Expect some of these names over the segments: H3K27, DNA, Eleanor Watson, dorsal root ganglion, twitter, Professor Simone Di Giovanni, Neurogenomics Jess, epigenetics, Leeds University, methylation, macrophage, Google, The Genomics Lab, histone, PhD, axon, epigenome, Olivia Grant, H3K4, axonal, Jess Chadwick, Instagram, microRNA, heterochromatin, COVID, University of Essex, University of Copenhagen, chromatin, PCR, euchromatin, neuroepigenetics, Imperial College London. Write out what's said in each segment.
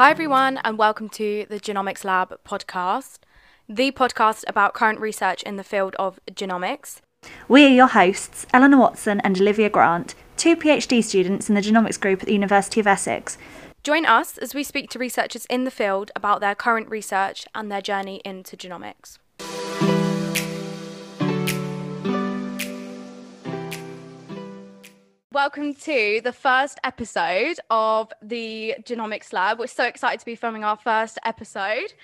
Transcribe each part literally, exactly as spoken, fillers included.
Hi everyone and welcome to the Genomics Lab podcast, the podcast about current research in the field of genomics. We are your hosts, Eleanor Watson and Olivia Grant, two PhD students in the genomics group at the University of Essex. Join us as we speak to researchers in the field about their current research and their journey into genomics. Welcome to the first episode of the Genomics Lab. We're so excited to be filming our first episode.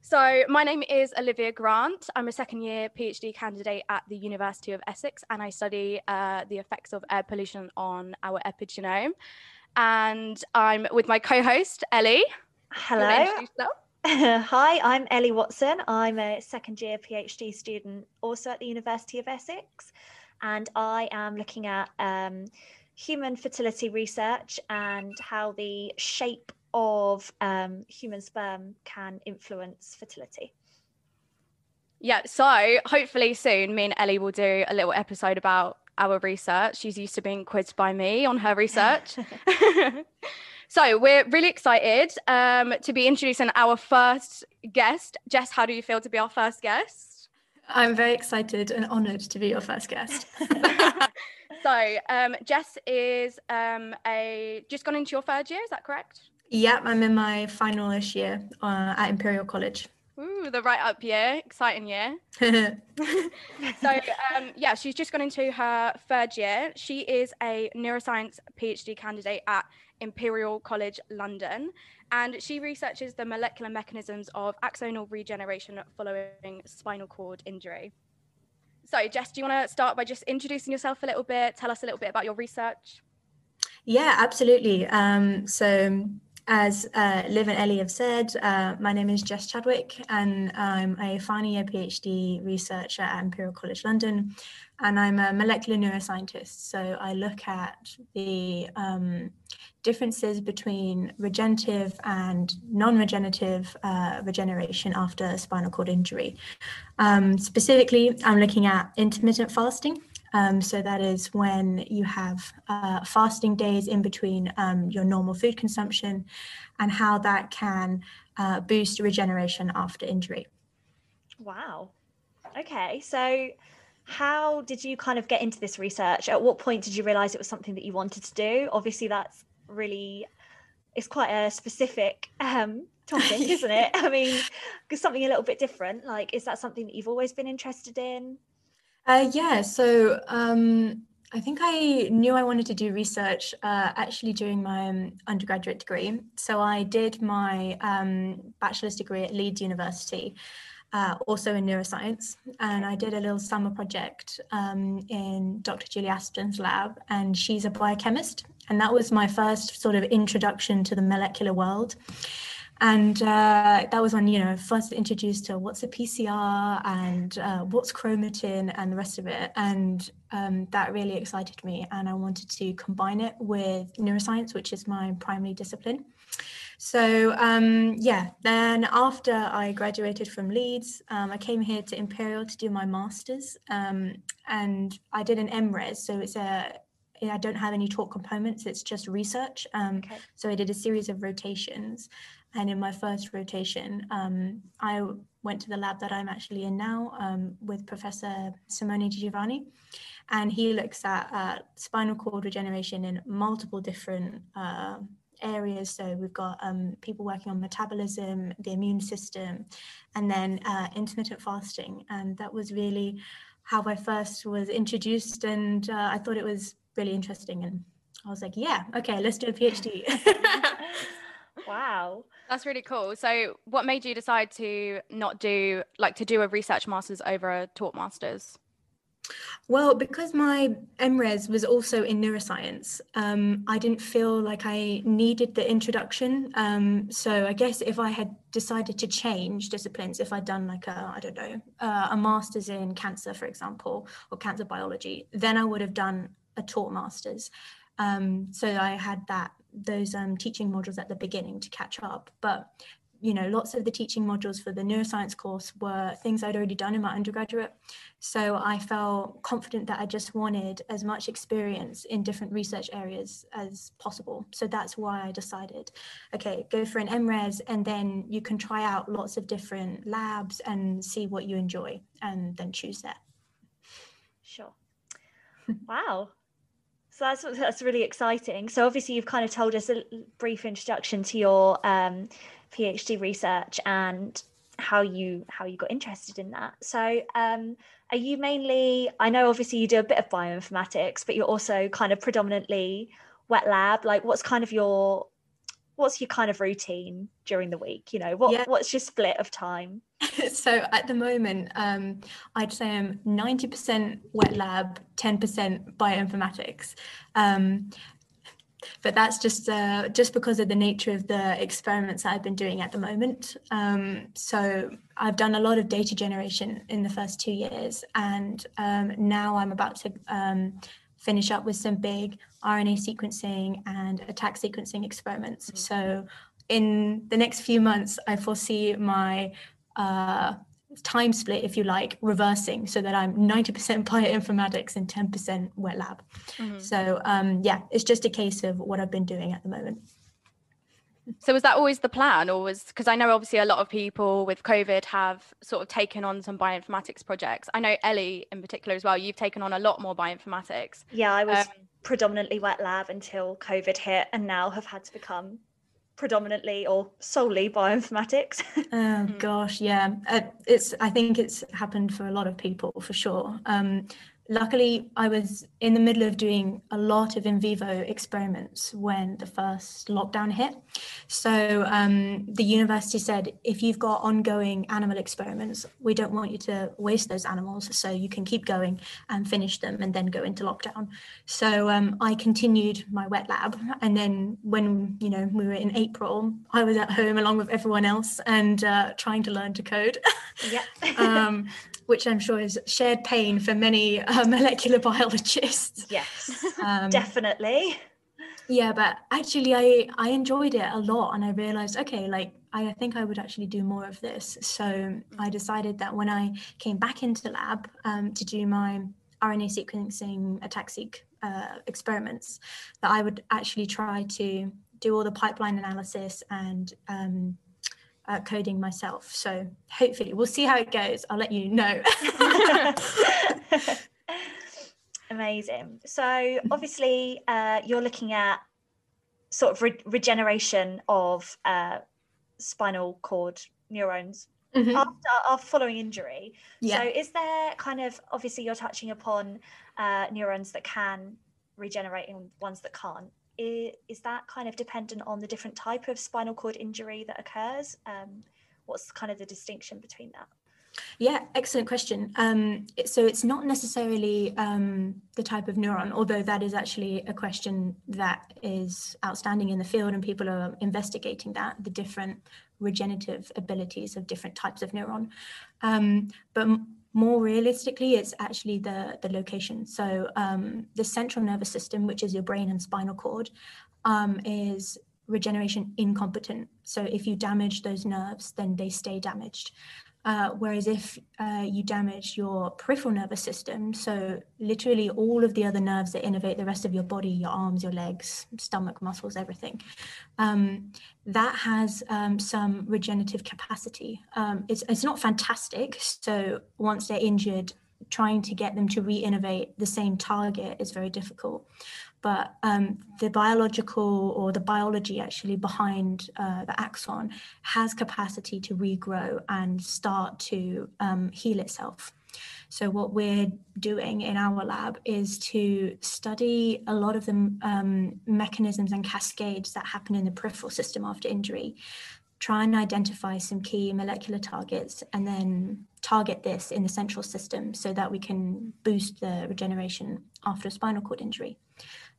So my name is Olivia Grant. I'm a second year PhD candidate at the University of Essex, and I study uh, the effects of air pollution on our epigenome. And I'm with my co-host, Ellie. Hello. Introduce yourself. Hi, I'm Ellie Watson. I'm a second year PhD student also at the University of Essex. And I am looking at um, human fertility research and how the shape of um, human sperm can influence fertility. Yeah, so hopefully soon me and Ellie will do a little episode about our research. She's used to being quizzed by me on her research. So we're really excited um, to be introducing our first guest. Jess, how do you feel to be our first guest? I'm very excited and honoured to be your first guest. So, um, Jess is um, a just gone into your third year, is that correct? Yeah, I'm in my final-ish year uh, at Imperial College. Ooh, the right-up year, exciting year. So, um, yeah, she's just gone into her third year. She is a neuroscience PhD candidate at Imperial College London, and she researches the molecular mechanisms of axonal regeneration following spinal cord injury. So Jess, do you want to start by just introducing yourself a little bit? Tell us a little bit about your research. Yeah, absolutely. Um, so as uh, Liv and Ellie have said, uh, my name is Jess Chadwick and I'm a final year PhD researcher at Imperial College London, and I'm a molecular neuroscientist. So I look at the um, differences between regenerative and non-regenerative uh, regeneration after spinal cord injury. Um, specifically, I'm looking at intermittent fasting. Um, so that is when you have uh, fasting days in between um, your normal food consumption, and how that can uh, boost regeneration after injury. Wow. Okay. So how did you kind of get into this research? At what point did you realise it was something that you wanted to do? Obviously, that's really, it's quite a specific um, topic, isn't it? I mean, because something a little bit different, like, is that something that you've always been interested in? Uh, yeah, so um, I think I knew I wanted to do research uh, actually during my um, undergraduate degree. So I did my um, bachelor's degree at Leeds University, uh, also in neuroscience. And I did a little summer project um, in Doctor Julie Aspen's lab, and she's a biochemist. And that was my first sort of introduction to the molecular world. And uh, that was when, you know, first introduced to what's a P C R and uh, what's chromatin and the rest of it. And um, that really excited me. And I wanted to combine it with neuroscience, which is my primary discipline. So, um, yeah, then after I graduated from Leeds, um, I came here to Imperial to do my master's. Um, and I did an M Res, so it's a I don't have any talk components, it's just research. Um, okay. So I did a series of rotations. And in my first rotation, um, I went to the lab that I'm actually in now um, with Professor Simone Di Giovanni, and he looks at uh, spinal cord regeneration in multiple different uh, areas. So we've got um, people working on metabolism, the immune system, and then uh, intermittent fasting. And that was really how I first was introduced, and uh, I thought it was really interesting. And I was like, yeah, okay, let's do a PhD. Wow. That's really cool. So what made you decide to not do, like to do a research master's over a taught master's? Well, because my M Res was also in neuroscience, um, I didn't feel like I needed the introduction. Um, so I guess if I had decided to change disciplines, if I'd done like a, I don't know, uh, a master's in cancer, for example, or cancer biology, then I would have done a taught master's. Um, so I had that those um, teaching modules at the beginning to catch up. But you know, lots of the teaching modules for the neuroscience course were things I'd already done in my undergraduate. So I felt confident that I just wanted as much experience in different research areas as possible. So that's why I decided, okay, go for an M Res, and then you can try out lots of different labs and see what you enjoy and then choose that. Sure. Wow. So that's, that's really exciting. So obviously you've kind of told us a brief introduction to your um, PhD research and how you how you got interested in that. So um, are you mainly, I know obviously you do a bit of bioinformatics, but you're also kind of predominantly wet lab. Like what's kind of your, what's your kind of routine during the week? You know, what yeah. what's your split of time? So at the moment, um, I'd say I'm ninety percent wet lab, ten percent bioinformatics. Um, but that's just uh, just because of the nature of the experiments that I've been doing at the moment. Um, so I've done a lot of data generation in the first two years. And um, now I'm about to um, finish up with some big R N A sequencing and attack sequencing experiments. Mm-hmm. So in the next few months, I foresee my uh time split, if you like, reversing, so that I'm ninety percent bioinformatics and ten percent wet lab. Mm-hmm. So um yeah, it's just a case of what I've been doing at the moment. So was that always the plan, or was, because I know obviously a lot of people with COVID have sort of taken on some bioinformatics projects. I know Ellie in particular as well, you've taken on a lot more bioinformatics. Yeah, I was um, predominantly wet lab until COVID hit, and now have had to become predominantly or solely bioinformatics. Oh gosh, yeah, uh, it's I think it's happened for a lot of people for sure. Um, luckily, I was in the middle of doing a lot of in vivo experiments when the first lockdown hit. So um, the university said, if you've got ongoing animal experiments, we don't want you to waste those animals, so you can keep going and finish them and then go into lockdown. So um, I continued my wet lab, and then when you know we were in April, I was at home along with everyone else and uh, trying to learn to code. Yeah. um, which I'm sure is shared pain for many uh, molecular biologists. Yes, um, definitely. Yeah, but actually I, I enjoyed it a lot, and I realized, okay, like I think I would actually do more of this. So I decided that when I came back into the lab um, to do my R N A sequencing attack-seq uh, experiments, that I would actually try to do all the pipeline analysis and um, Uh, coding myself. So hopefully we'll see how it goes. I'll let you know. Amazing. So obviously uh, you're looking at sort of re- regeneration of uh, spinal cord neurons. Mm-hmm. after, after following injury. Yeah. So is there kind of, obviously you're touching upon uh, neurons that can regenerate and ones that can't. Is that kind of dependent on the different type of spinal cord injury that occurs? Um, what's kind of the distinction between that? Yeah, excellent question. Um, so it's not necessarily um, the type of neuron, although that is actually a question that is outstanding in the field, and people are investigating that, the different regenerative abilities of different types of neuron. Um, but more realistically, it's actually the, the location. So um, the central nervous system, which is your brain and spinal cord, um, is regeneration incompetent. So if you damage those nerves, then they stay damaged. Uh, whereas if uh, you damage your peripheral nervous system, so literally all of the other nerves that innervate the rest of your body, your arms, your legs, stomach, muscles, everything, um, that has um, some regenerative capacity. Um, it's, it's not fantastic. So once they're injured, trying to get them to re-innovate the same target is very difficult. But um, the biological or the biology actually behind uh, the axon has capacity to regrow and start to um, heal itself. So what we're doing in our lab is to study a lot of the um, mechanisms and cascades that happen in the peripheral system after injury, try and identify some key molecular targets, and then target this in the central system so that we can boost the regeneration after a spinal cord injury.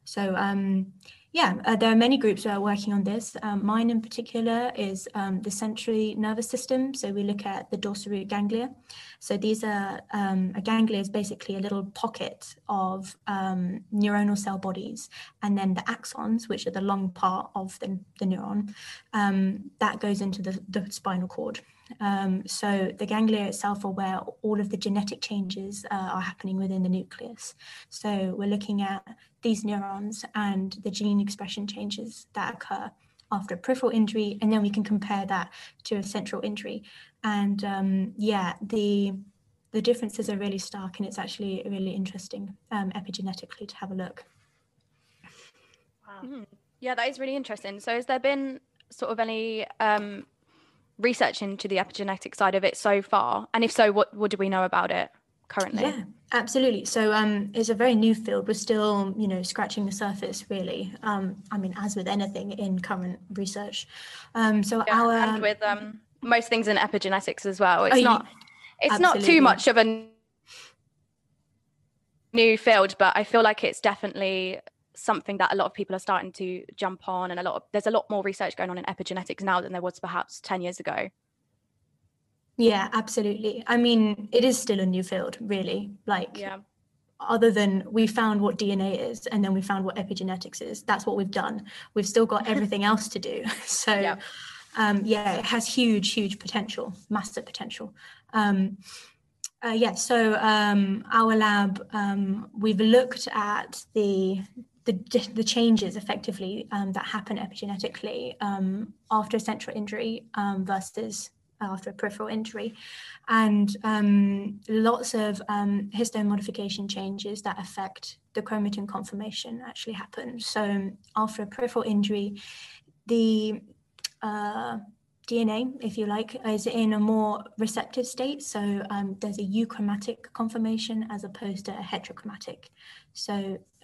So um, yeah, uh, there are many groups who are working on this. Um, mine in particular is um, the sensory nervous system. So we look at the dorsal root ganglia. So these are, um, a ganglia is basically a little pocket of um, neuronal cell bodies. And then the axons, which are the long part of the, the neuron, um, that goes into the, the spinal cord. Um, so the ganglia itself are where all of the genetic changes uh, are happening within the nucleus. So we're looking at these neurons and the gene expression changes that occur after a peripheral injury, and then we can compare that to a central injury. And um, yeah, the the differences are really stark, and it's actually really interesting um, epigenetically to have a look. Wow. Mm-hmm. Yeah, that is really interesting. So has there been sort of any um, research into the epigenetic side of it so far? And if so, what, what do we know about it currently? Yeah, absolutely. So um, it's a very new field. We're still, you know, scratching the surface, really. Um, I mean, as with anything in current research. Um, so yeah, our... And with um, most things in epigenetics as well. It's oh, not It's absolutely. not too much of a new field, but I feel like it's definitely something that a lot of people are starting to jump on, and a lot of, there's a lot more research going on in epigenetics now than there was perhaps ten years ago. Yeah, absolutely. I mean, it is still a new field, really. Like, yeah. Other than we found what D N A is, and then we found what epigenetics is. That's what we've done. We've still got everything else to do. So, yeah. Um, yeah, it has huge, huge potential, massive potential. Um, uh, yeah, so um, our lab, um, we've looked at the The, the changes effectively um, that happen epigenetically um, after a central injury um, versus after a peripheral injury, and um, lots of um, histone modification changes that affect the chromatin conformation actually happen. So after a peripheral injury, the uh, D N A, if you like, is in a more receptive state. So um, there's a euchromatic conformation as opposed to a heterochromatic. So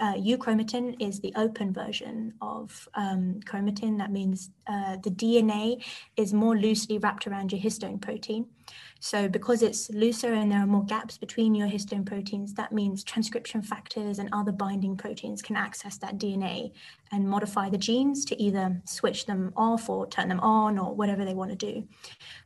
uh, euchromatin is the open version of um, chromatin. That means uh, the D N A is more loosely wrapped around your histone protein. So because it's looser and there are more gaps between your histone proteins, that means transcription factors and other binding proteins can access that D N A and modify the genes to either switch them off or turn them on or whatever they want to do.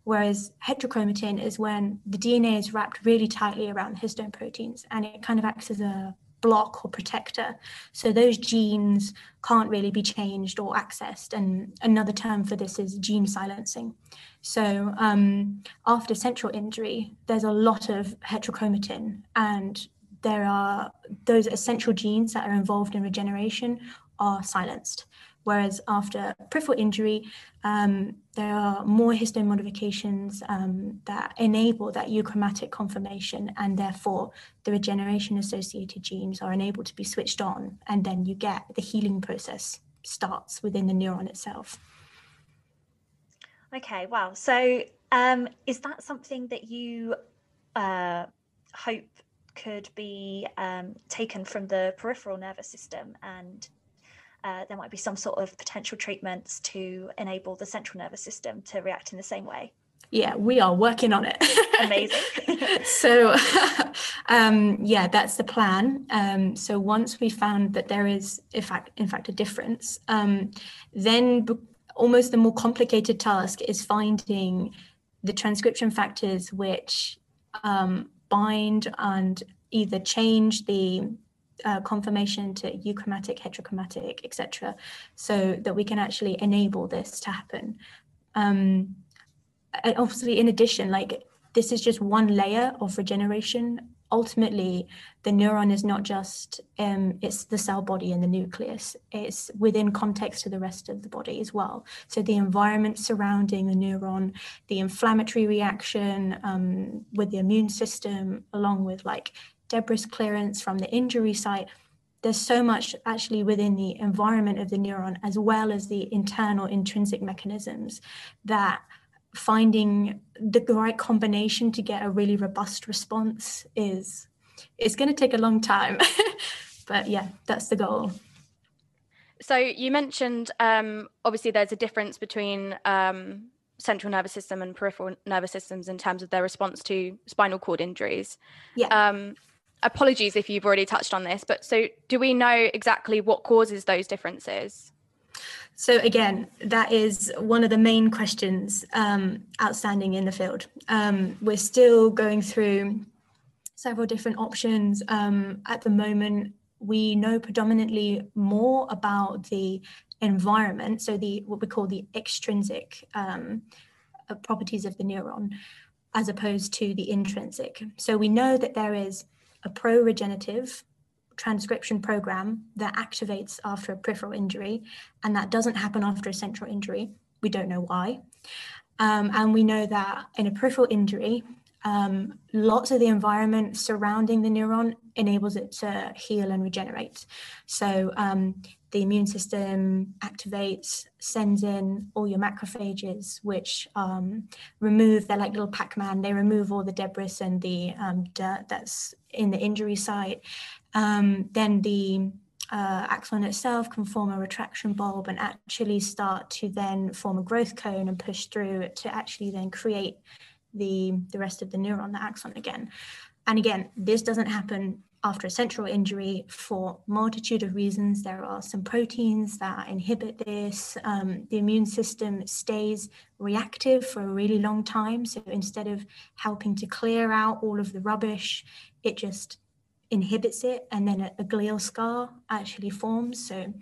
Whereas heterochromatin is when the D N A is wrapped really tightly around histone proteins, and it kind of acts as a block or protector. So those genes can't really be changed or accessed. And another term for this is gene silencing. So um, after central injury, there's a lot of heterochromatin, and there are those essential genes that are involved in regeneration are silenced. Whereas after peripheral injury, um, there are more histone modifications um, that enable that euchromatic conformation, and therefore the regeneration-associated genes are enabled to be switched on, and then you get the healing process starts within the neuron itself. Okay, wow. So um, is that something that you uh, hope could be um, taken from the peripheral nervous system, and Uh, there might be some sort of potential treatments to enable the central nervous system to react in the same way? Yeah, we are working on it. Amazing. So, um, yeah, that's the plan. Um, so once we found that there is, in fact, in fact a difference, um, then b- almost the more complicated task is finding the transcription factors which um, bind and either change the Uh, conformation to euchromatic, heterochromatic, et cetera, so that we can actually enable this to happen. Um, and obviously, in addition, like this is just one layer of regeneration. Ultimately, the neuron is not just um, it's the cell body and the nucleus. It's within context to the rest of the body as well. So the environment surrounding the neuron, the inflammatory reaction um, with the immune system, along with like debris clearance from the injury site. There's so much actually within the environment of the neuron, as well as the internal intrinsic mechanisms, that finding the right combination to get a really robust response is, it's going to take a long time. But yeah, that's the goal. So you mentioned, um, obviously there's a difference between um, central nervous system and peripheral nervous systems in terms of their response to spinal cord injuries. Yeah. Um, apologies if you've already touched on this, but so do we know exactly what causes those differences? So again, that is one of the main questions um, outstanding in the field. Um, we're still going through several different options. Um, at the moment, we know predominantly more about the environment, so the what we call the extrinsic um, properties of the neuron, as opposed to the intrinsic. So we know that there is a pro-regenerative transcription program that activates after a peripheral injury, and that doesn't happen after a central injury. We don't know why. Um, and we know that in a peripheral injury, um, lots of the environment surrounding the neuron enables it to heal and regenerate. So um, the immune system activates, sends in all your macrophages, which um, remove, they're like little Pac-Man, they remove all the debris and the um, dirt that's in the injury site. Um, then the uh, axon itself can form a retraction bulb and actually start to then form a growth cone and push through to actually then create the, the rest of the neuron, the axon again. And again, this doesn't happen after a central injury for a multitude of reasons. There are some proteins that inhibit this. Um, the immune system stays reactive for a really long time. So instead of helping to clear out all of the rubbish, it just inhibits it, and then a, a glial scar actually forms. So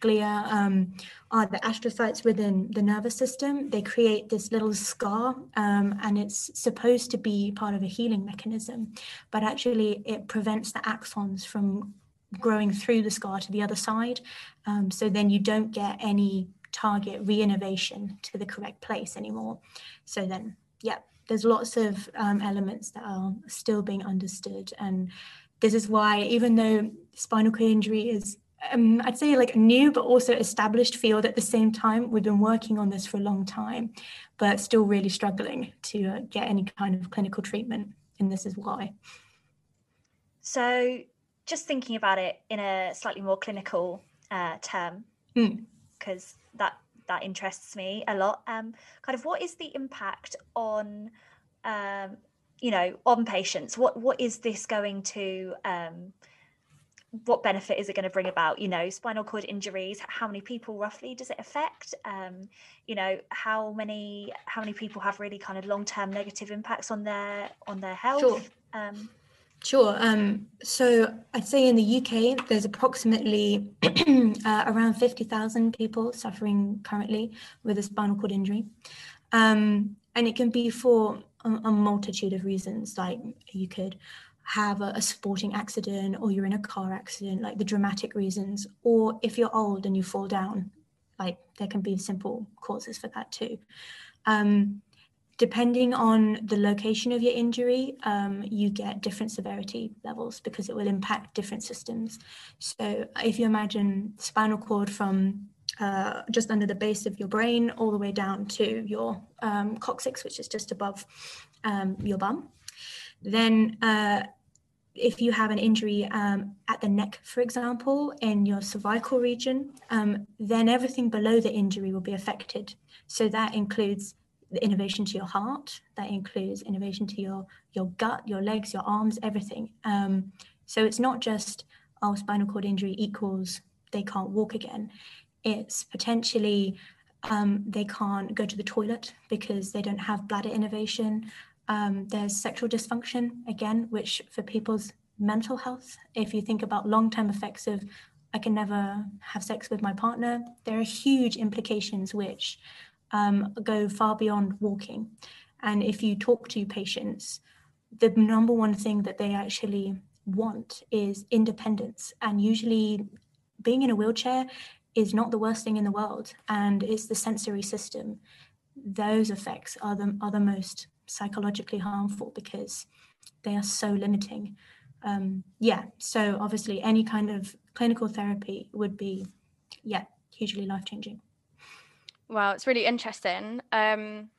glia um, are the astrocytes within the nervous system. They create this little scar, um, and it's supposed to be part of a healing mechanism, but actually it prevents the axons from growing through the scar to the other side. Um, so then you don't get any target re-innervation to the correct place anymore. So then, yeah, there's lots of um, elements that are still being understood. And this is why, even though spinal cord injury is, um, I'd say like a new but also established field at the same time, we've been working on this for a long time, but still really struggling to uh, get any kind of clinical treatment. And this is why. So just thinking about it in a slightly more clinical uh, term, because mm. that, that interests me a lot, um, kind of what is the impact on um, you know, on patients? What what is this going to, um, what benefit is it going to bring about? You know, spinal cord injuries, how many people roughly does it affect? Um, you know, how many how many people have really kind of long-term negative impacts on their on their health? Sure. Um, Sure. Um, so I'd say in the U K, there's approximately uh, around fifty thousand people suffering currently with a spinal cord injury. Um, and it can be for a, a multitude of reasons. Like you could have a, a sporting accident, or you're in a car accident, like the dramatic reasons, or if you're old and you fall down, like there can be simple causes for that too. Um, Depending on the location of your injury, um, you get different severity levels because it will impact different systems. So if you imagine spinal cord from uh, just under the base of your brain all the way down to your um, coccyx, which is just above um, your bum, then uh, if you have an injury um, at the neck, for example, in your cervical region, um, then everything below the injury will be affected. So that includes the innervation to your heart, that includes innervation to your your gut, your legs, your arms, everything. Um, so it's not just, oh, spinal cord injury equals they can't walk again. It's potentially um, they can't go to the toilet because they don't have bladder innervation. Um, there's sexual dysfunction, again, which for people's mental health, if you think about long-term effects of I can never have sex with my partner, there are huge implications which Um, go far beyond walking. And if you talk to patients, the number one thing that they actually want is independence. And usually being in a wheelchair is not the worst thing in the world. And it's the sensory system. Those effects are the, are the most psychologically harmful because they are so limiting. Um, yeah, so obviously any kind of clinical therapy would be, yeah, hugely life-changing. Wow, it's really interesting. Um,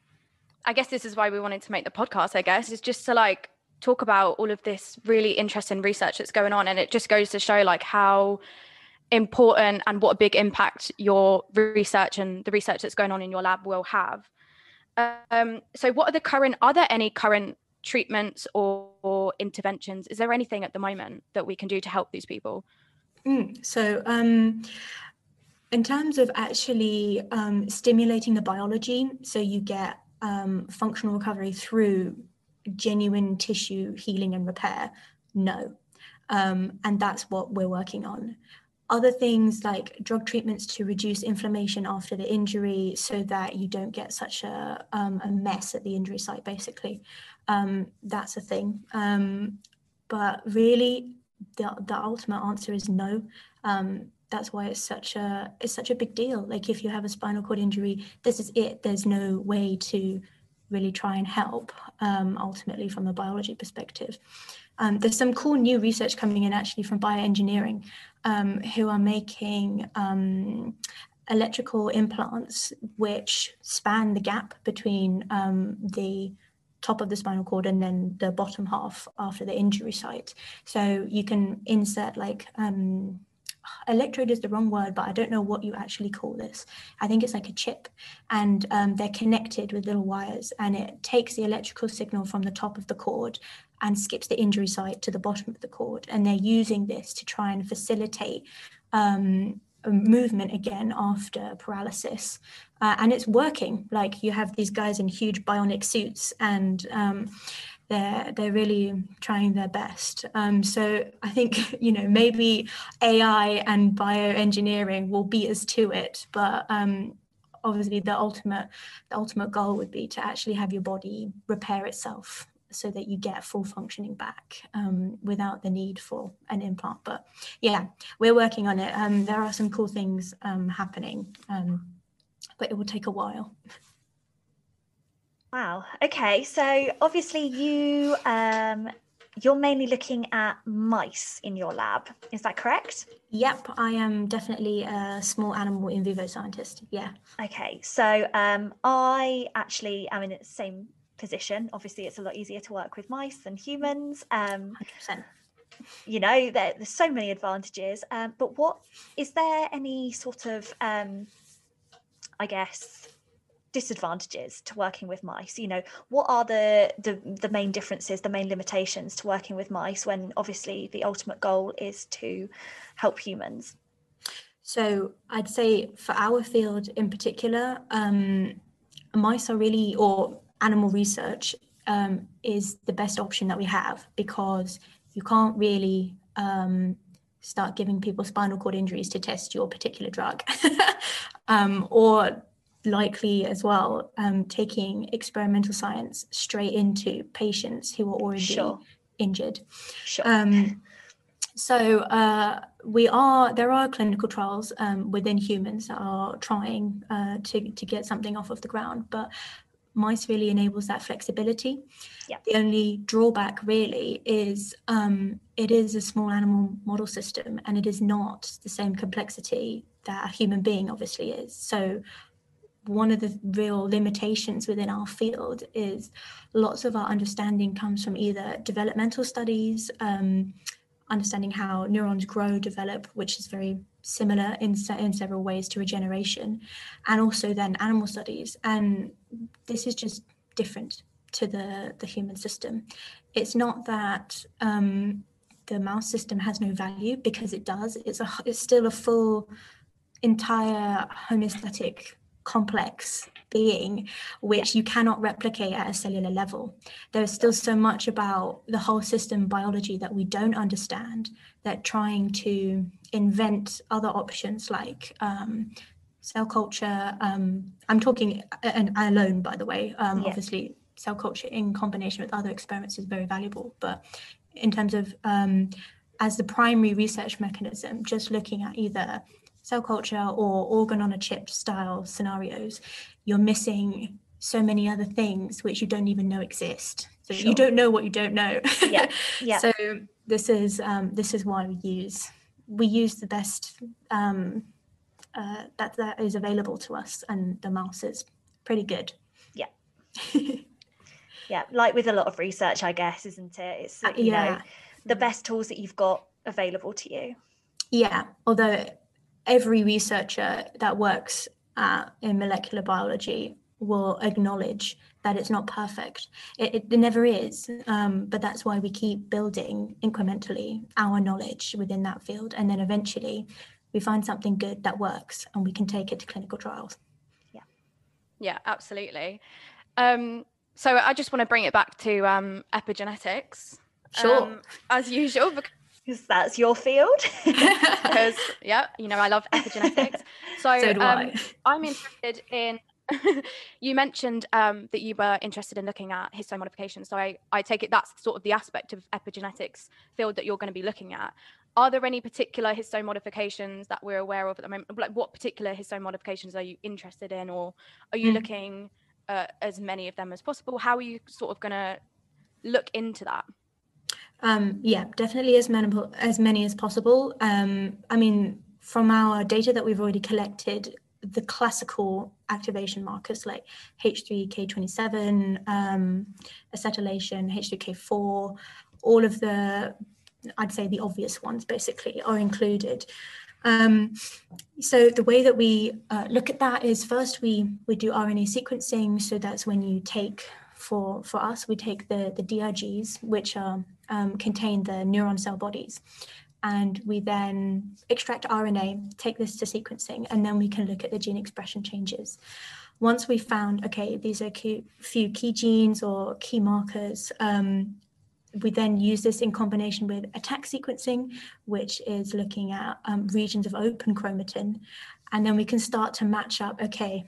I guess this is why we wanted to make the podcast, I guess, is just to like talk about all of this really interesting research that's going on. And it just goes to show like how important and what a big impact your research and the research that's going on in your lab will have. Um, so what are the current, are there any current treatments or, or interventions? Is there anything at the moment that we can do to help these people? Mm, so um, in terms of actually um, stimulating the biology, so you get um, functional recovery through genuine tissue healing and repair, no. Um, and that's what we're working on. Other things like drug treatments to reduce inflammation after the injury so that you don't get such a, um, a mess at the injury site, basically. Um, that's a thing. Um, but really, the, the ultimate answer is no. Um, that's why it's such a it's such a big deal. Like, if you have a spinal cord injury, this is it. There's no way to really try and help, um, ultimately, from a biology perspective. Um, there's some cool new research coming in actually from bioengineering, um, who are making um, electrical implants which span the gap between um, the top of the spinal cord and then the bottom half after the injury site. So you can insert like, um, electrode is the wrong word, but I don't know what you actually call this. I think it's like a chip, and um, they're connected with little wires, and it takes the electrical signal from the top of the cord and skips the injury site to the bottom of the cord. And they're using this to try and facilitate um, movement again after paralysis. Uh, and it's working. Like, you have these guys in huge bionic suits, and um, they're, they're really trying their best. Um, so I think, you know, maybe A I and bioengineering will beat us to it, but um, obviously the ultimate, the ultimate goal would be to actually have your body repair itself so that you get full functioning back um, without the need for an implant. But yeah, we're working on it. Um, there are some cool things um, happening, um, but it will take a while. Wow. Okay. So obviously you, um, you're mainly looking at mice in your lab. Is that correct? Yep. I am definitely a small animal in vivo scientist. Yeah. Okay. So um, I actually am in the same position. Obviously, it's a lot easier to work with mice than humans. Um, one hundred percent. You know, there, there's so many advantages. Um, but what, is there any sort of, um, I guess, disadvantages to working with mice? You know, what are the, the the main differences, the main limitations to working with mice when obviously the ultimate goal is to help humans? So I'd say for our field in particular, um, mice are really, or animal research um, is the best option that we have, because you can't really um, start giving people spinal cord injuries to test your particular drug. um, or likely as well, um, taking experimental science straight into patients who are already sure. injured. Sure. Um, so uh, we are, there are clinical trials um, within humans that are trying uh, to, to get something off of the ground, but mice really enables that flexibility. Yep. The only drawback really is um, it is a small animal model system, and it is not the same complexity that a human being obviously is. So one of the real limitations within our field is lots of our understanding comes from either developmental studies, um, understanding how neurons grow, develop, which is very similar in, se- in several ways to regeneration, and also then animal studies. And this is just different to the, the human system. It's not that um, the mouse system has no value, because it does. It's, a, it's still a full, entire homeostatic complex being, which you cannot replicate at a cellular level. There is still so much about the whole system biology that we don't understand, that trying to invent other options like um, cell culture. Um, I'm talking and alone, by the way. Um, yeah. Obviously, cell culture in combination with other experiments is very valuable. But in terms of um, as the primary research mechanism, just looking at either cell culture or organ on a chip style scenarios, you're missing so many other things which you don't even know exist. So sure. You don't know what you don't know. Yeah. Yeah. So this is um, this is why we use we use the best um, uh, that that is available to us, and the mouse is pretty good. Yeah. Yeah, like with a lot of research, I guess, isn't it? It's you yeah. know the best tools that you've got available to you. Yeah, although every researcher that works uh, in molecular biology will acknowledge that it's not perfect. It, it, it never is, um, but that's why we keep building incrementally our knowledge within that field, and then eventually we find something good that works and we can take it to clinical trials. Yeah, yeah, absolutely. Um, so I just want to bring it back to um, epigenetics. Sure. Um, as usual, because because that's your field. Because, yeah, you know, I love epigenetics. So, so do um, I. I'm interested in, you mentioned um, that you were interested in looking at histone modification. So I, I take it that's sort of the aspect of epigenetics field that you're going to be looking at. Are there any particular histone modifications that we're aware of at the moment? Like, what particular histone modifications are you interested in, or are you mm. looking at uh, as many of them as possible? How are you sort of going to look into that? Um, yeah, definitely as many as many as possible. Um, I mean, from our data that we've already collected, the classical activation markers like H three K twenty-seven, um, acetylation, H three K four, all of the, I'd say the obvious ones basically are included. Um, so the way that we uh, look at that is first we, we do R N A sequencing. So that's when you take, for, for us, we take the, the D R Gs, which are Um, contain the neuron cell bodies, and we then extract R N A, take this to sequencing, and then we can look at the gene expression changes. Once we found, okay, these are key, few key genes or key markers, um, we then use this in combination with attack sequencing, which is looking at um, regions of open chromatin, and then we can start to match up, okay,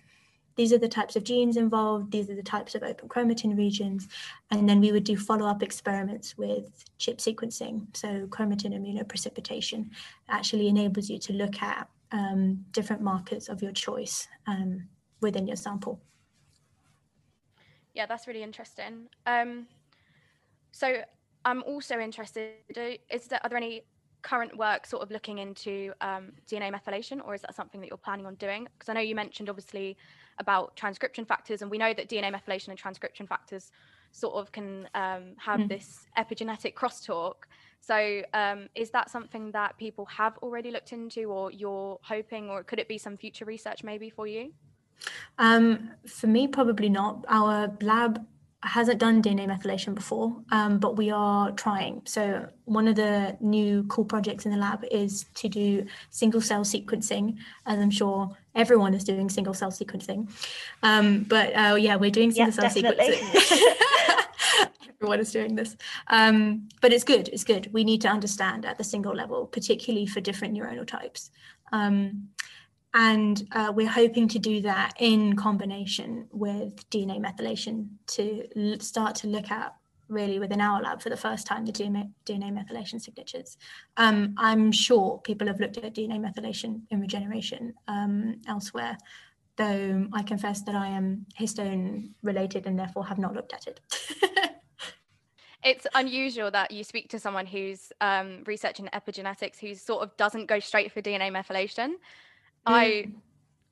these are the types of genes involved, these are the types of open chromatin regions, and then we would do follow-up experiments with CHIP sequencing. So chromatin immunoprecipitation actually enables you to look at um, different markers of your choice um, within your sample. Yeah, that's really interesting. Um, so I'm also interested, is there, are there any current work sort of looking into um, D N A methylation, or is that something that you're planning on doing? Because I know you mentioned obviously about transcription factors, and we know that D N A methylation and transcription factors sort of can um, have mm. this epigenetic crosstalk. So um, is that something that people have already looked into, or you're hoping, or could it be some future research maybe for you? Um, for me, probably not. Our lab hasn't done D N A methylation before, um, but we are trying. So one of the new cool projects in the lab is to do single cell sequencing, as I'm sure everyone is doing single cell sequencing. Um, but uh, yeah, we're doing single yep, cell definitely. sequencing. Everyone is doing this. Um, but it's good, it's good. We need to understand at the single level, particularly for different neuronal types. Um, And uh, we're hoping to do that in combination with D N A methylation to l- start to look at, really within our lab for the first time, the D N A, D N A methylation signatures. Um, I'm sure people have looked at D N A methylation in regeneration um, elsewhere, though I confess that I am histone related and therefore have not looked at it. It's unusual that you speak to someone who's um, researching epigenetics who sort of doesn't go straight for D N A methylation. I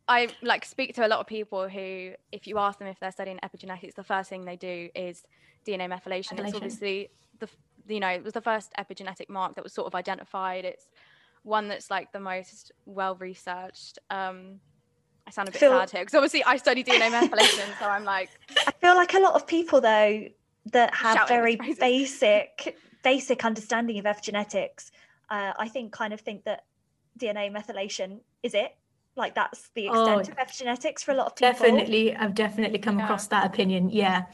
I like speak to a lot of people who, if you ask them if they're studying epigenetics, the first thing they do is D N A methylation. methylation. It's obviously the you know it was the first epigenetic mark that was sort of identified. It's one that's like the most well researched. Um, I sound a bit feel- sad here because obviously I study D N A methylation, so I'm like. I feel like a lot of people though that have very basic basic understanding of epigenetics, uh, I think kind of think that D N A methylation is it. Like that's the extent oh, of epigenetics for a lot of people. Definitely, I've definitely come yeah. across that opinion. Yeah.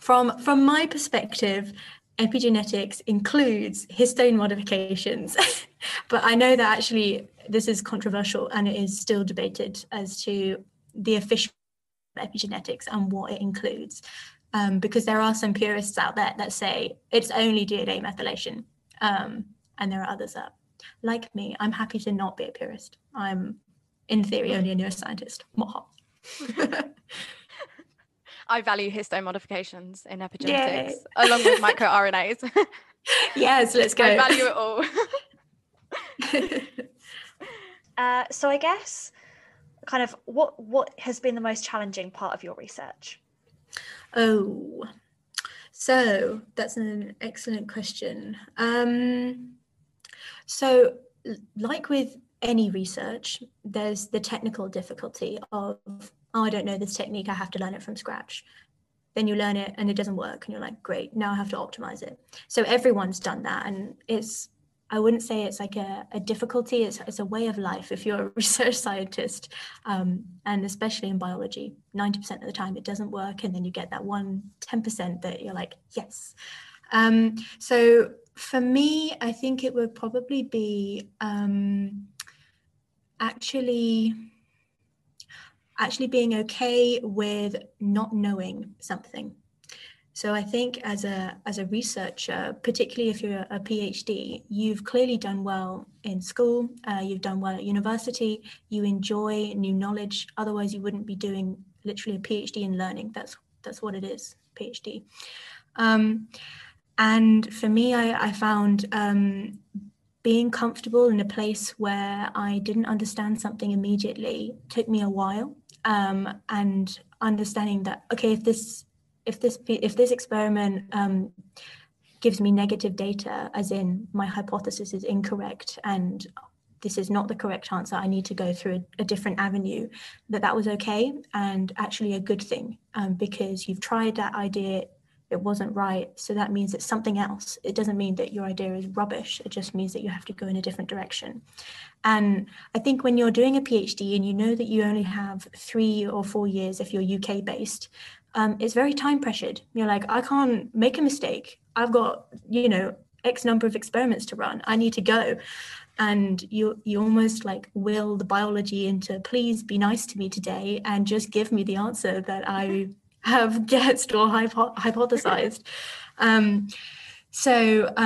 From from my perspective, epigenetics includes histone modifications. But I know that actually this is controversial and it is still debated as to the official epigenetics and what it includes. Um, because there are some purists out there that say it's only D N A methylation. Um, and there are others that, like me, I'm happy to not be a purist. I'm in theory only a neuroscientist. I value histone modifications in epigenetics Yay. along with microRNAs. Yes, let's go. I value it all. uh, so I guess kind of what what has been the most challenging part of your research? Oh, so that's an excellent question. Um, so like with any research, there's the technical difficulty of oh, I don't know this technique, I have to learn it from scratch. Then you learn it and it doesn't work and you're like, great, now I have to optimize it. So everyone's done that, and it's, I wouldn't say it's like a, a difficulty, it's, it's a way of life if you're a research scientist, um, and especially in biology, ninety percent of the time it doesn't work, and then you get that one ten percent that you're like, yes. Um, so for me, I think it would probably be um, actually, actually being okay with not knowing something. So I think as a as a researcher, particularly if you're a PhD, you've clearly done well in school, uh, you've done well at university, you enjoy new knowledge, otherwise you wouldn't be doing literally a PhD in learning. That's that's what it is, PhD. Um, and for me, I, I found um, being comfortable in a place where I didn't understand something immediately took me a while, um, and understanding that, okay, if this If this if this experiment um, gives me negative data, as in my hypothesis is incorrect and this is not the correct answer, I need to go through a, a different avenue, that that was okay and actually a good thing, um, because you've tried that idea, it wasn't right, so that means it's something else. It doesn't mean that your idea is rubbish, it just means that you have to go in a different direction. And I think when you're doing a PhD and you know that you only have three or four years if you're U K based, Um, it's very time pressured. You're like, I can't make a mistake. I've got, you know, X number of experiments to run. I need to go. And you you almost like will the biology into, please be nice to me today and just give me the answer that I have guessed or hypo- hypothesized. Um, so,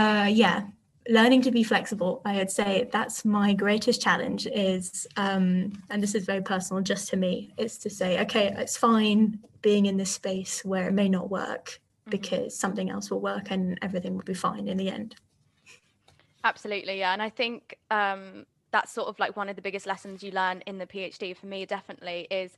uh, yeah, learning to be flexible, I would say that's my greatest challenge is, um, and this is very personal just to me, it's to say, okay, it's fine being in this space where it may not work because something else will work and everything will be fine in the end. Absolutely, yeah. And I think um, that's sort of like one of the biggest lessons you learn in the PhD for me definitely is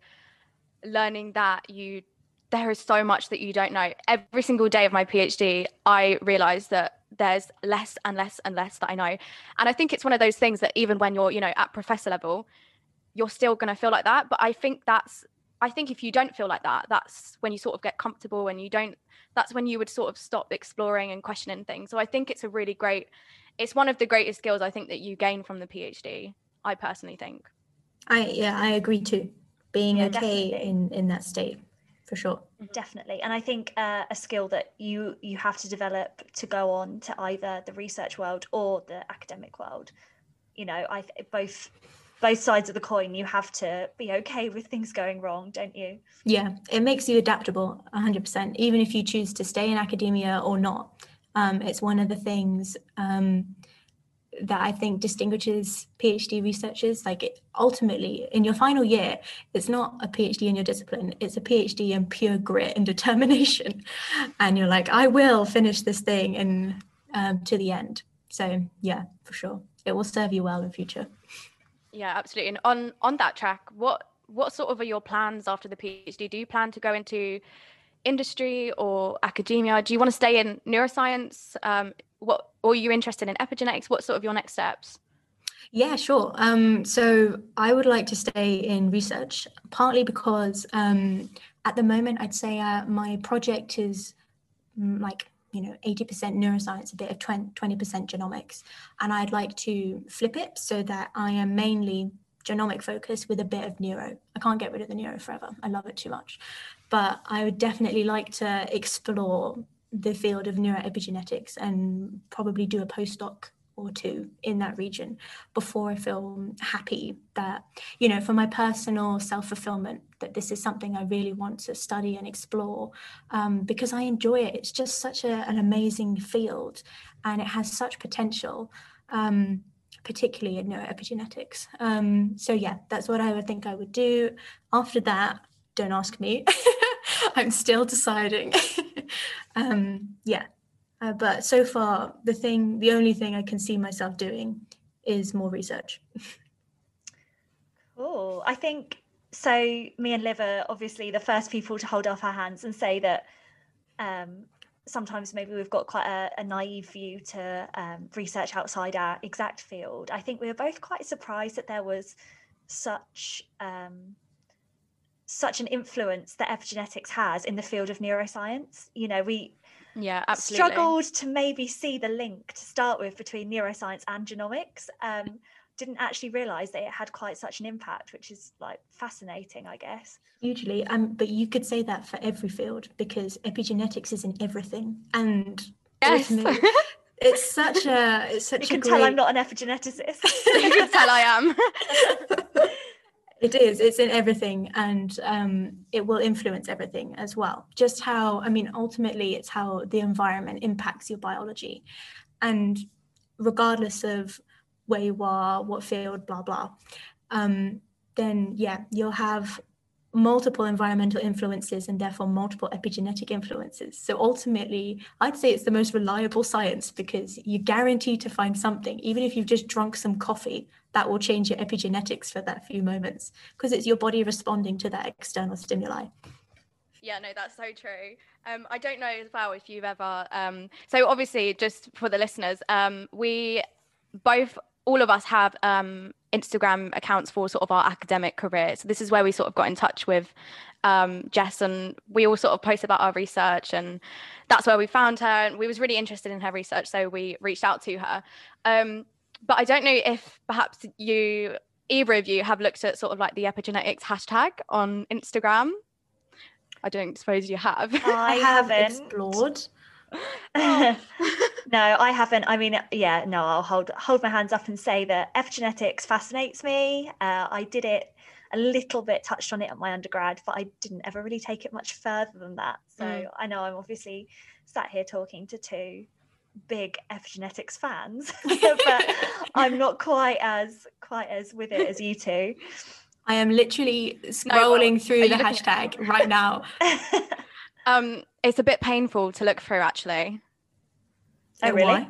learning that you there is so much that you don't know. Every single day of my PhD, I realised that there's less and less and less that I know. And I think it's one of those things that even when you're, you know, at professor level, you're still going to feel like that. But I think that's I think if you don't feel like that, that's when you sort of get comfortable and you don't, that's when you would sort of stop exploring and questioning things. So I think it's a really great, it's one of the greatest skills I think that you gain from the PhD, I personally think. I, yeah, I agree too. Being yeah, okay in, in that state, for sure. Definitely. And I think uh, a skill that you, you have to develop to go on to either the research world or the academic world. You know, I both... both sides of the coin, you have to be okay with things going wrong, don't you? Yeah, it makes you adaptable one hundred percent, even if you choose to stay in academia or not. Um, it's one of the things um, that I think distinguishes PhD researchers. Like it, ultimately, in your final year, it's not a PhD in your discipline, it's a PhD in pure grit and determination. And you're like, I will finish this thing and um, to the end. So yeah, for sure. It will serve you well in future. Yeah, absolutely. And on, on that track, what what sort of are your plans after the PhD? Do you plan to go into industry or academia? Do you want to stay in neuroscience? Um, what or are you interested in epigenetics? What's sort of your next steps? Yeah, sure. Um, so I would like to stay in research, partly because um, at the moment, I'd say uh, my project is like, you know, eighty percent neuroscience, a bit of twenty percent genomics. And I'd like to flip it so that I am mainly genomic focused with a bit of neuro. I can't get rid of the neuro forever. I love it too much. But I would definitely like to explore the field of neuroepigenetics and probably do a postdoc or two in that region before I feel happy that, you know, for my personal self-fulfillment, that this is something I really want to study and explore, um, because I enjoy it. It's just such a, an amazing field and it has such potential, um, particularly in neuroepigenetics. Um, so yeah, that's what I would think I would do. After that, don't ask me, I'm still deciding. um, yeah. Uh, but so far, the thing, the only thing I can see myself doing is more research. Cool. I think, so me and Liv are obviously the first people to hold off our hands and say that um, sometimes maybe we've got quite a, a naive view to um, research outside our exact field. I think we were both quite surprised that there was such um, such an influence that epigenetics has in the field of neuroscience. You know, we yeah, absolutely. struggled to maybe see the link to start with between neuroscience and genomics. Um, didn't actually realise that it had quite such an impact, which is like fascinating, I guess. Hugely, um, but you could say that for every field, because epigenetics is in everything. And yes. ultimately, it's such a it's such. You can a great... tell I'm not an epigeneticist. You can tell I am. It is. It's in everything, and um, it will influence everything as well. Just how, I mean, ultimately, it's how the environment impacts your biology, and regardless of where you are, what field, blah, blah, um, then, yeah, you'll have multiple environmental influences and therefore multiple epigenetic influences. So ultimately, I'd say it's the most reliable science, because you're guaranteed to find something. Even if you've just drunk some coffee, that will change your epigenetics for that few moments, because it's your body responding to that external stimuli. Yeah, no, that's so true. Um, I don't know as well if you've ever... Um, so obviously, just for the listeners, um, we both... all of us have um, Instagram accounts for sort of our academic career. So this is where we sort of got in touch with um, Jess, and we all sort of post about our research, and that's where we found her. And we was really interested in her research, so we reached out to her. Um, but I don't know if perhaps you, either of you, have looked at sort of like the epigenetics hashtag on Instagram. I don't suppose you have. I haven't explored. Oh. No, I haven't. I mean, yeah, no, I'll hold hold my hands up and say that epigenetics fascinates me. Uh, I did it a little bit, touched on it at my undergrad, but I didn't ever really take it much further than that. So mm. I know I'm obviously sat here talking to two big epigenetics fans, but I'm not quite as quite as with it as you two. I am literally scrolling no, through the hashtag right now. Um, it's a bit painful to look through, actually. Oh, really? Why?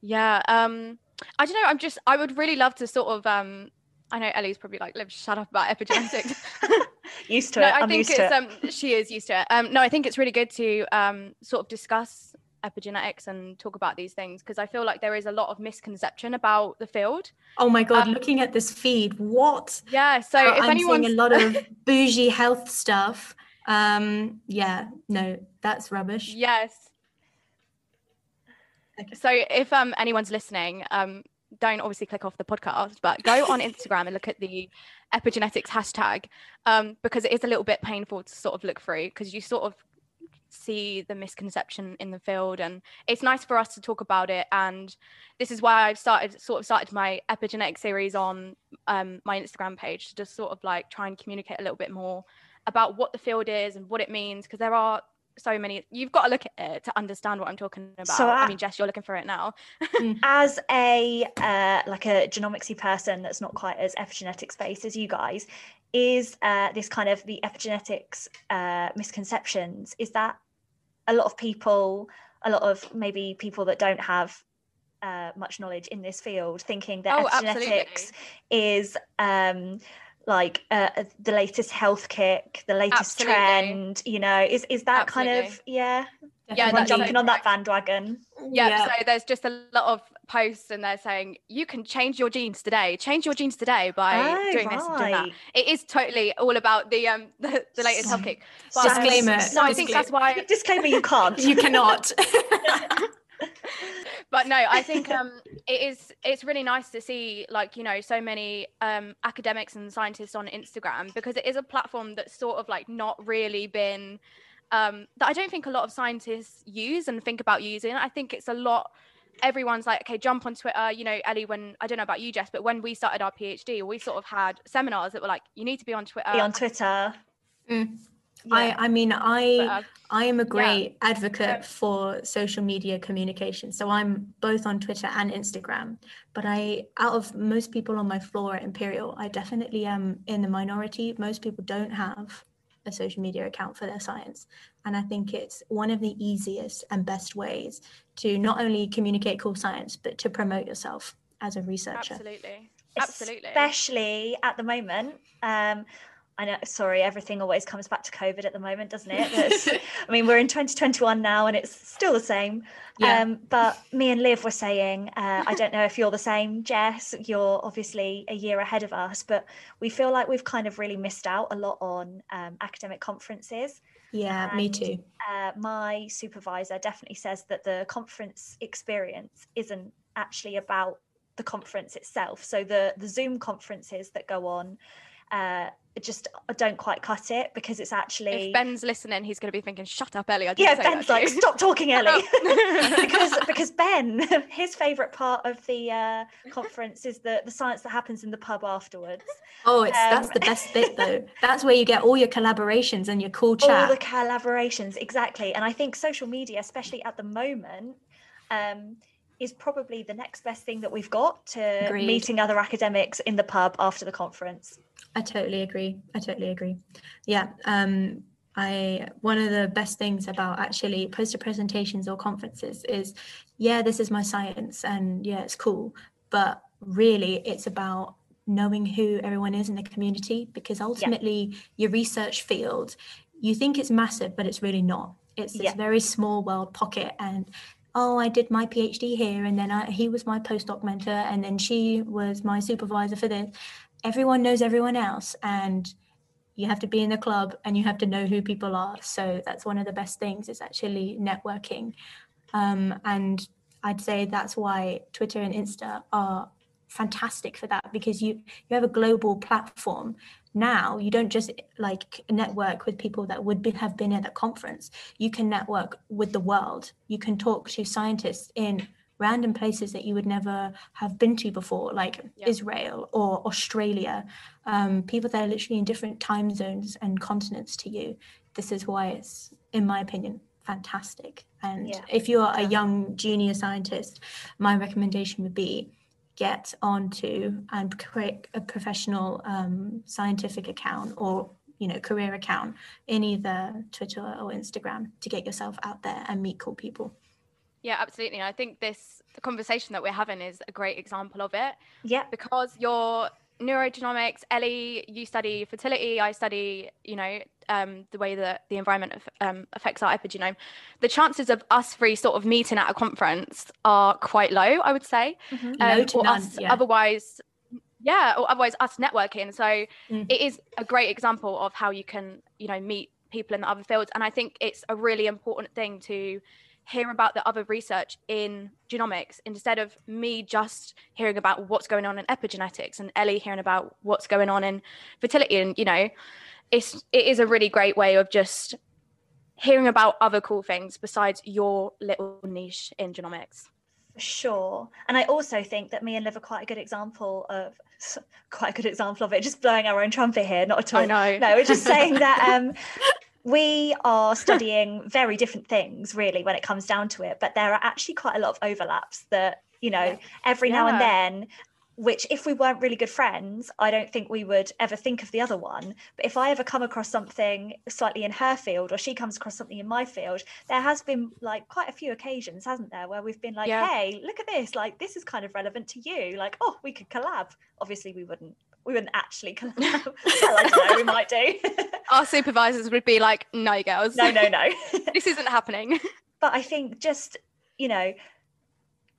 Yeah. Um, I don't know. I'm just, I would really love to sort of, um, I know Ellie's probably like, Liv, shut up about epigenetics. Used to no, it. I I'm think used it's, to it. Um, she is used to it. Um, no, I think it's really good to um, sort of discuss epigenetics and talk about these things, because I feel like there is a lot of misconception about the field. Oh my god, um, looking at this feed, what? Yeah. So oh, if I'm anyone's... seeing a lot of bougie health stuff. Um, yeah, no, that's rubbish. Yes. Okay. So if um, anyone's listening, um, don't obviously click off the podcast, but go on Instagram and look at the epigenetics hashtag, um, because it is a little bit painful to sort of look through, because you sort of see the misconception in the field, and it's nice for us to talk about it. And this is why I've started sort of started my epigenetic series on um, my Instagram page, to just sort of like try and communicate a little bit more about what the field is and what it means, because there are so many. You've got to look at it to understand what I'm talking about. So I, I mean, Jess, you're looking for it now. As a uh, like a genomicsy person that's not quite as epigenetics based as you guys, is uh, this kind of the epigenetics uh, misconceptions? Is that a lot of people, a lot of maybe people that don't have uh, much knowledge in this field, thinking that oh, epigenetics absolutely. is um, like uh, the latest health kick, the latest Absolutely. trend, you know, is is that Absolutely. kind of, yeah, yeah, that's jumping so on that bandwagon. Yeah, yeah, so there's just a lot of posts, and they're saying, you can change your genes today, change your genes today by oh, doing right. this and doing that. It is totally all about the um the, the latest so, health kick. But disclaimer. So I disclaimer. think that's why. Disclaimer, you can't. You cannot. But no, I think um, it is, it's really nice to see, like, you know, so many um, academics and scientists on Instagram, because it is a platform that's sort of like not really been, um, that I don't think a lot of scientists use and think about using. I think it's a lot, everyone's like, okay, jump on Twitter. You know, Ellie, when, I don't know about you, Jess, but when we started our PhD, we sort of had seminars that were like, you need to be on Twitter. Be on Twitter. Mm. Yeah. I, I mean, I I am a great yeah. advocate yeah. for social media communication. So I'm both on Twitter and Instagram. But I, out of most people on my floor at Imperial, I definitely am in the minority. Most people don't have a social media account for their science. And I think it's one of the easiest and best ways to not only communicate cool science, but to promote yourself as a researcher. Absolutely. Absolutely. Especially at the moment. Um, I know, sorry, everything always comes back to COVID at the moment, doesn't it? I mean, we're in twenty twenty-one now and it's still the same. Yeah. Um, but me and Liv were saying, uh, I don't know if you're the same, Jess, you're obviously a year ahead of us, but we feel like we've kind of really missed out a lot on um, academic conferences. Yeah, and, me too. Uh, my supervisor definitely says that the conference experience isn't actually about the conference itself. So the, the Zoom conferences that go on, uh, just don't quite cut it, because it's actually, if Ben's listening, he's going to be thinking, shut up, Ellie. I didn't yeah say Ben's that like you. Stop talking, Ellie. because because Ben, his favorite part of the uh conference is the the science that happens in the pub afterwards. Oh, it's um, that's the best bit though. That's where you get all your collaborations and your cool chat. All the collaborations, exactly. And I think social media, especially at the moment, um is probably the next best thing that we've got to Agreed. Meeting other academics in the pub after the conference. I totally agree. I totally agree. Yeah. Um, I one of the best things about actually poster presentations or conferences is, yeah, this is my science and yeah, it's cool. But really it's about knowing who everyone is in the community, because ultimately yeah. your research field, you think it's massive, but it's really not. It's this yeah. very small world pocket, and oh, I did my PhD here, and then I, he was my postdoc mentor, and then she was my supervisor for this. Everyone knows everyone else, and you have to be in the club and you have to know who people are. So that's one of the best things, is actually networking. Um, and I'd say that's why Twitter and Insta are fantastic for that, because you, you have a global platform. Now you don't just like network with people that would be, have been at the conference. You can network with the world. You can talk to scientists in random places that you would never have been to before, like yeah. Israel or Australia, um, people that are literally in different time zones and continents to you. This is why it's, in my opinion, fantastic. And yeah. if you're yeah. a young junior scientist, my recommendation would be get onto and create a professional um, scientific account or, you know, career account in either Twitter or Instagram to get yourself out there and meet cool people. Yeah, absolutely. And I think this the conversation that we're having is a great example of it. Yeah. Because you're neurogenomics, Ellie, you study fertility, I study, you know, um, the way that the environment um, affects our epigenome. The chances of us three sort of meeting at a conference are quite low, I would say. Mm-hmm. um, low to or none, us yeah. otherwise, yeah, or otherwise us networking. So mm-hmm. it is a great example of how you can, you know, meet people in the other fields. And I think it's a really important thing to hear about the other research in genomics, instead of me just hearing about what's going on in epigenetics and Ellie hearing about what's going on in fertility. And, you know, it's, it is a really great way of just hearing about other cool things besides your little niche in genomics. Sure. And I also think that me and Liv are quite a good example of quite a good example of it, just blowing our own trumpet here. Not at all. I know. No, we're just saying that um we are studying very different things, really, when it comes down to it. But there are actually quite a lot of overlaps that, you know, yeah. every yeah. now and then, which if we weren't really good friends, I don't think we would ever think of the other one. But if I ever come across something slightly in her field, or she comes across something in my field, there has been like quite a few occasions, hasn't there, where we've been like, yeah. hey, look at this, like this is kind of relevant to you. Like, oh, we could collab. Obviously, we wouldn't. We wouldn't actually collab. Well, I don't know, we might do. Our supervisors would be like, no, girls. No, no, no. This isn't happening. But I think just, you know,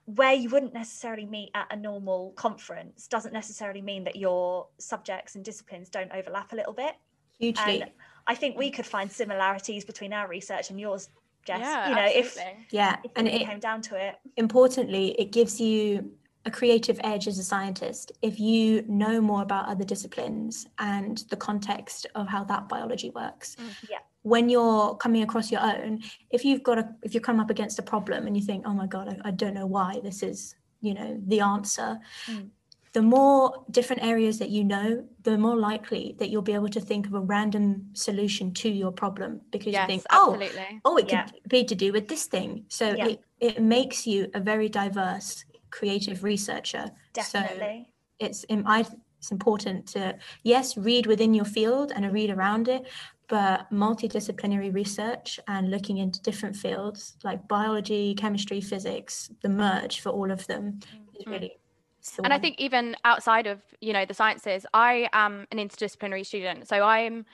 where you wouldn't necessarily meet at a normal conference doesn't necessarily mean that your subjects and disciplines don't overlap a little bit. Hugely. And I think we could find similarities between our research and yours, Jess. Yeah, you know, absolutely. if yeah, if and it came down to it. Importantly, it gives you a creative edge as a scientist if you know more about other disciplines and the context of how that biology works. Mm, yeah. When you're coming across your own, if you've got a, if you come up against a problem and you think, oh my God, I, I don't know why this is, you know, the answer. Mm. The more different areas that you know, the more likely that you'll be able to think of a random solution to your problem, because yes, you think, oh, absolutely. oh, it yeah. could be to do with this thing. So yeah. it, it makes you a very diverse creative researcher. Definitely. So it's it's important to yes read within your field and read around it, but multidisciplinary research and looking into different fields like biology, chemistry, physics, the merge for all of them is really So, and I think even outside of, you know, the sciences, I am an interdisciplinary student. So I'm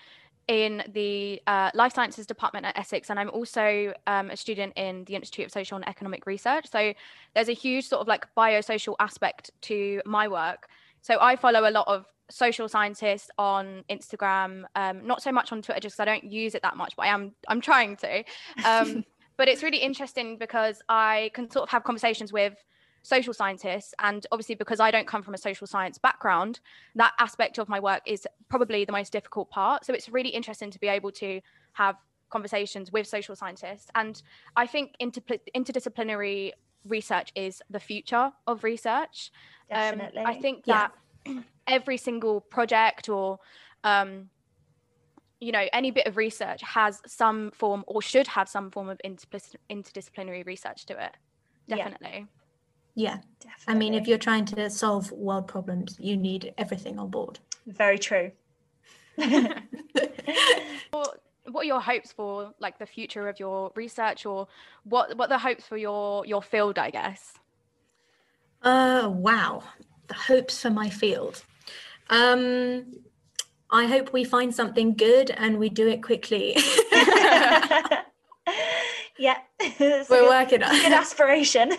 in the uh, life sciences department at Essex, and I'm also um, a student in the Institute of Social and Economic Research. So there's a huge sort of like biosocial aspect to my work. So I follow a lot of social scientists on Instagram, um, not so much on Twitter, just because I don't use it that much, but I am, I'm trying to. Um, but it's really interesting because I can sort of have conversations with social scientists, and obviously because I don't come from a social science background, that aspect of my work is probably the most difficult part. So it's really interesting to be able to have conversations with social scientists, and I think inter- interdisciplinary research is the future of research. Definitely. Um, I think that yeah. every single project or um you know, any bit of research has some form, or should have some form of inter- interdisciplinary research to it. Definitely. Yeah. Yeah, definitely. I mean, if you're trying to solve world problems, you need everything on board. Very true. What, what are your hopes for like the future of your research, or what what are the hopes for your your field, I guess? Uh, wow, the hopes for my field. Um, I hope we find something good and we do it quickly. Yeah, we're good, working on good aspiration.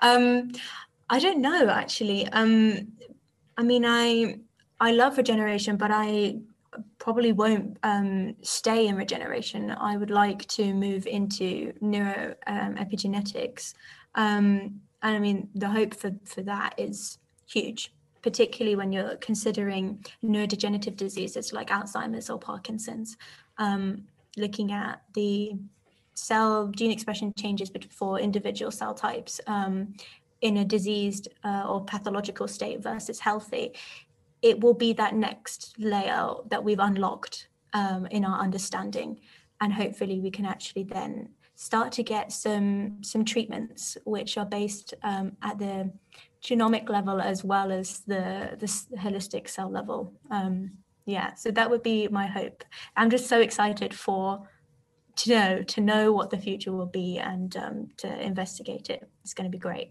um I don't know actually. um I mean, I I love regeneration, but I probably won't um stay in regeneration. I would like to move into neuro um, epigenetics, um and I mean the hope for for that is huge, particularly when you're considering neurodegenerative diseases like Alzheimer's or Parkinson's, um looking at the cell gene expression changes for individual cell types um, in a diseased uh, or pathological state versus healthy. It will be that next layer that we've unlocked um, in our understanding, and hopefully we can actually then start to get some some treatments which are based um, at the genomic level as well as the, the holistic cell level. Um, yeah, so that would be my hope. I'm just so excited for to know to know what the future will be, and um, to investigate it. It's going to be great.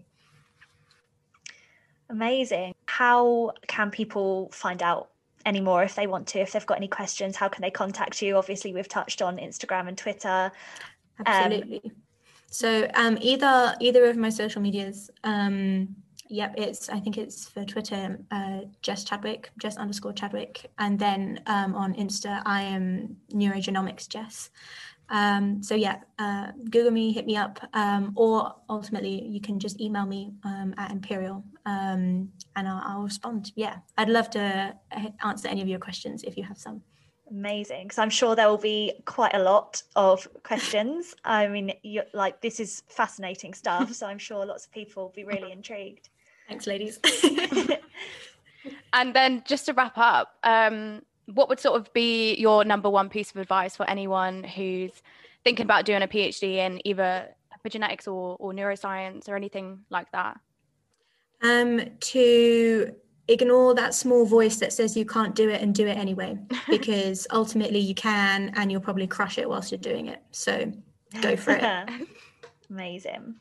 Amazing. How can people find out any more if they want to, if they've got any questions? How can they contact you? Obviously we've touched on Instagram and Twitter. Absolutely. Um, so um, either either of my social medias. Um, Yep, it's, I think it's for Twitter, uh, Jess Chadwick, Jess underscore Chadwick. And then um, on Insta, I am Neurogenomics Jess. Um, so yeah, uh, Google me, hit me up, um, or ultimately you can just email me um, at Imperial, um, and I'll, I'll respond. Yeah, I'd love to answer any of your questions if you have some. Amazing, because I'm sure there will be quite a lot of questions. I mean, you're, like, this is fascinating stuff, so I'm sure lots of people will be really intrigued. Thanks, ladies. And then just to wrap up, um, what would sort of be your number one piece of advice for anyone who's thinking about doing a PhD in either epigenetics or, or neuroscience or anything like that? Um, to ignore that small voice that says you can't do it, and do it anyway, because ultimately you can, and you'll probably crush it whilst you're doing it. So go for it. Amazing.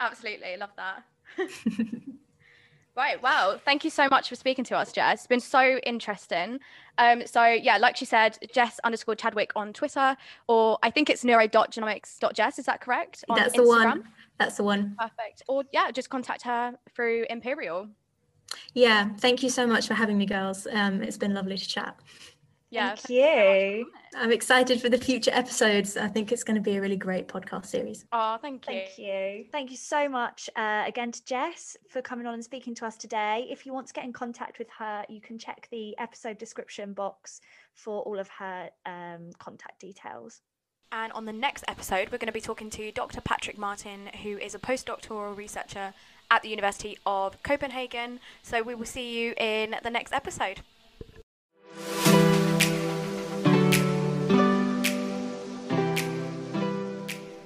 Absolutely. Love that. Right, well, thank you so much for speaking to us, Jess. It's been so interesting. Um, so yeah, like she said, Jess underscore Chadwick on Twitter, or I think it's neuro dot genomics dot jess, is that correct? On That's Instagram. the one. That's the one. Perfect. Or yeah, just contact her through Imperial. Yeah, thank you so much for having me, girls. Um, it's been lovely to chat. Yeah, thank you. I'm excited for the future episodes. I think it's going to be a really great podcast series. Oh, thank you. Thank you. Thank you so much uh, again to Jess for coming on and speaking to us today. If you want to get in contact with her, you can check the episode description box for all of her um, contact details. And on the next episode, we're going to be talking to Doctor Patrick Martin, who is a postdoctoral researcher at the University of Copenhagen. So we will see you in the next episode.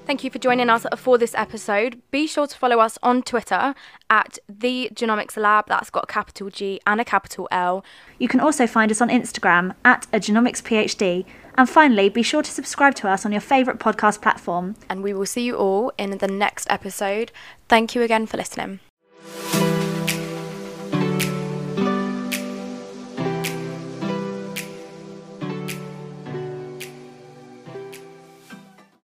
Thank you for joining us for this episode. Be sure to follow us on Twitter at The Genomics Lab. That's got a capital G and a capital L. You can also find us on Instagram at A Genomics PhD. And finally, be sure to subscribe to us on your favourite podcast platform. And we will see you all in the next episode. Thank you again for listening.